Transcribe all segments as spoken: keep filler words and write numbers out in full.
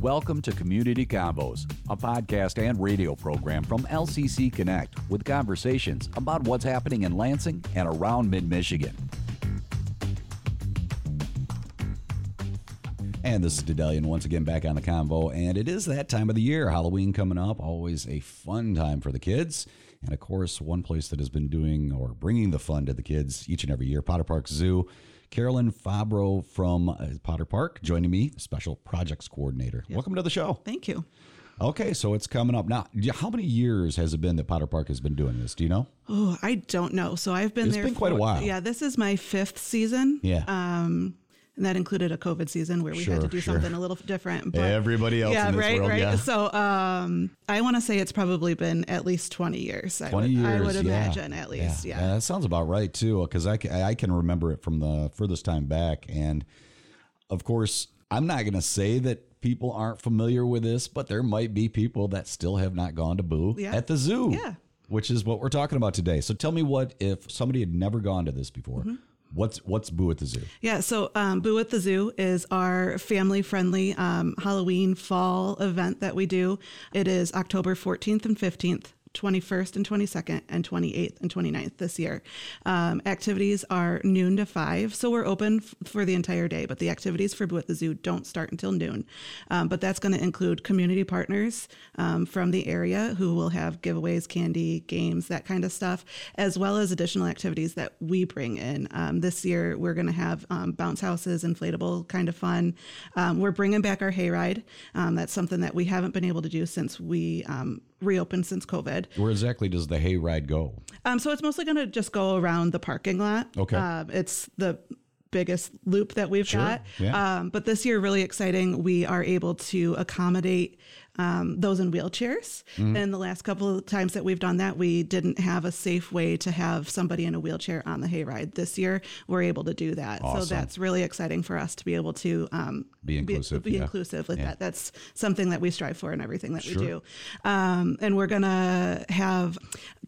Welcome to Community Convos, a podcast and radio program from L C C Connect with conversations about what's happening in Lansing and around mid-Michigan. And this is Dedalian once again back on The Convo, and it is that time of the year, Halloween coming up, always a fun time for the kids. And of course, one place that has been doing or bringing the fun to the kids each and every year, Potter Park Zoo. Carolyn Fabor from Potter Park joining me, Special Projects Coordinator. Yep. Welcome to the show. Thank you. Okay, so it's coming up now. How many years has it been that Potter Park has been doing this? Do you know? Oh, I don't know. So I've been it's there. It's been for, quite a while. Yeah, this is my fifth season. Yeah. Um, and that included a COVID season where we sure, had to do sure. something a little different. But everybody else yeah, in this right, world. Right. Yeah, right, right. So um, I want to say it's probably been at least twenty years. twenty I would, years, I would imagine yeah, at least, yeah. yeah. yeah. That sounds about right, too, because I, I can remember it from the furthest time back. And, of course, I'm not going to say that people aren't familiar with this, but there might be people that still have not gone to Boo yeah. at the Zoo, yeah. which is what we're talking about today. So tell me, what if somebody had never gone to this before? Mm-hmm. What's what's Boo at the Zoo? Yeah, so um, Boo at the Zoo is our family-friendly um, Halloween fall event that we do. It is October fourteenth and fifteenth, twenty-first and twenty-second, and twenty-eighth and twenty-ninth this year. Um, activities are noon to five, so we're open f- for the entire day, but the activities for Boo at the Zoo don't start until noon. Um, but that's going to include community partners um, from the area who will have giveaways, candy, games, that kind of stuff, as well as additional activities that we bring in. Um, this year, we're going to have um, bounce houses, inflatable kind of fun. Um, we're bringing back our hayride. Um, that's something that we haven't been able to do since we um, reopened since COVID. Where exactly does the hayride go? Um, so it's mostly going to just go around the parking lot. Okay. Um, it's the biggest loop that we've sure. got. Yeah. Um, but this year, really exciting, we are able to accommodate um, those in wheelchairs. Mm-hmm. And the last couple of times that we've done that, we didn't have a safe way to have somebody in a wheelchair on the hayride. This year, we're able to do that. Awesome. So that's really exciting for us to be able to um, be inclusive, be, be yeah. inclusive with yeah. that. That's something that we strive for in everything that sure. we do. Um, and we're going to have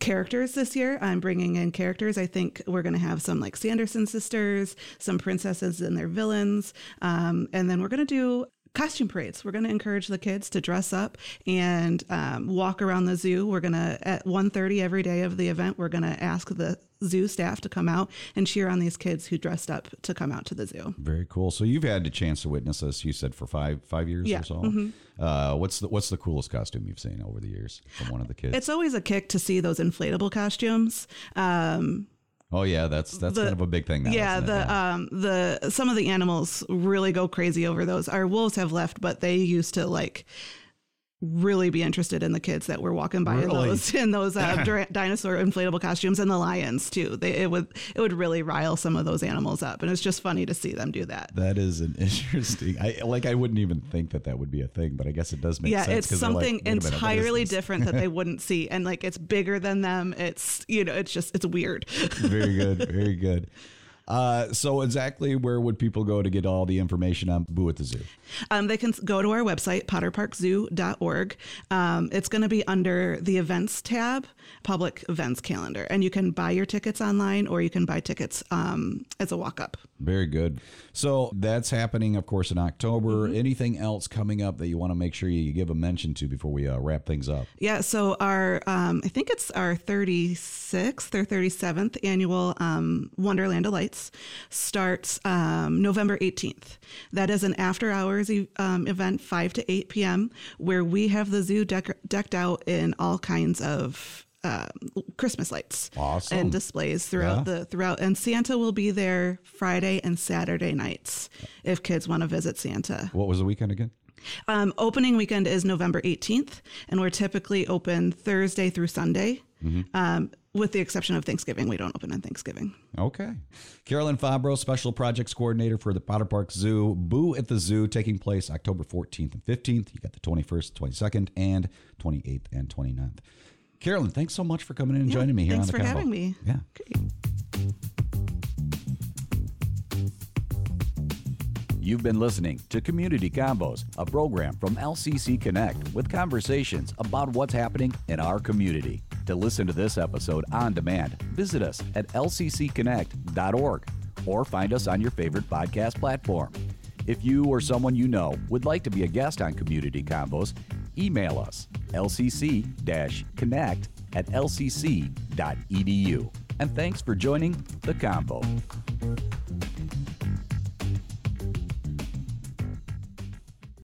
characters this year. I'm bringing in characters. I think we're going to have some like Sanderson sisters, some princesses and their villains. Um, and then we're going to do costume parades. We're going to encourage the kids to dress up and um, walk around the zoo. We're going to, at one thirty every day of the event, we're going to ask the zoo staff to come out and cheer on these kids who dressed up to come out to the zoo. Very cool. So you've had the chance to witness this, you said, for five five years yeah. or so. Mm-hmm. Uh, what's the what's the coolest costume you've seen over the years from one of the kids? It's always a kick to see those inflatable costumes. Um Oh yeah, that's that's the, kind of a big thing now. Yeah, the yeah. um the some of the animals really go crazy over those. Our wolves have left, but they used to like really be interested in the kids that were walking by really? in those in those uh, dinosaur inflatable costumes, and the lions too. They it would it would really rile some of those animals up, and it's just funny to see them do that. That is an interesting. I like I wouldn't even think that that would be a thing, but I guess it does make yeah, sense. Yeah, it's something like, entirely different that they wouldn't see, and like it's bigger than them. It's you know, it's just it's weird. Very good, very good. Uh, so exactly where would people go to get all the information on Boo at the Zoo? Um, they can go to our website, potter park zoo dot org. Um, it's going to be under the events tab, public events calendar, and you can buy your tickets online or you can buy tickets um, as a walk-up. Very good. So that's happening, of course, in October. Mm-hmm. Anything else coming up that you want to make sure you give a mention to before we uh, wrap things up? Yeah, so our um, I think it's our thirty-sixth or thirty-seventh annual um, Wonderland of Lights. Starts um, November eighteenth. That is an after hours e- um, event, five to eight p.m., where we have the zoo deck- decked out in all kinds of uh, Christmas lights awesome. and displays throughout yeah. the throughout. And Santa will be there Friday and Saturday nights if kids want to visit Santa. What was the weekend again? Um, opening weekend is November eighteenth, and we're typically open Thursday through Sunday. Mm-hmm. Um, with the exception of Thanksgiving, we don't open on Thanksgiving. Okay. Carolyn Fabor, Special Projects Coordinator for the Potter Park Zoo. Boo at the Zoo, taking place October fourteenth and fifteenth. You got the twenty-first, twenty-second, and twenty-eighth and twenty-ninth. Carolyn, thanks so much for coming in and yeah, joining me here on The Convo. Thanks for having me. Yeah. Great. You've been listening to Community Convos, a program from L C C Connect with conversations about what's happening in our community. To listen to this episode on demand, visit us at l c c connect dot org or find us on your favorite podcast platform. If you or someone you know would like to be a guest on Community Convos, email us L C C connect at L C C dot E D U. And thanks for joining The Convo.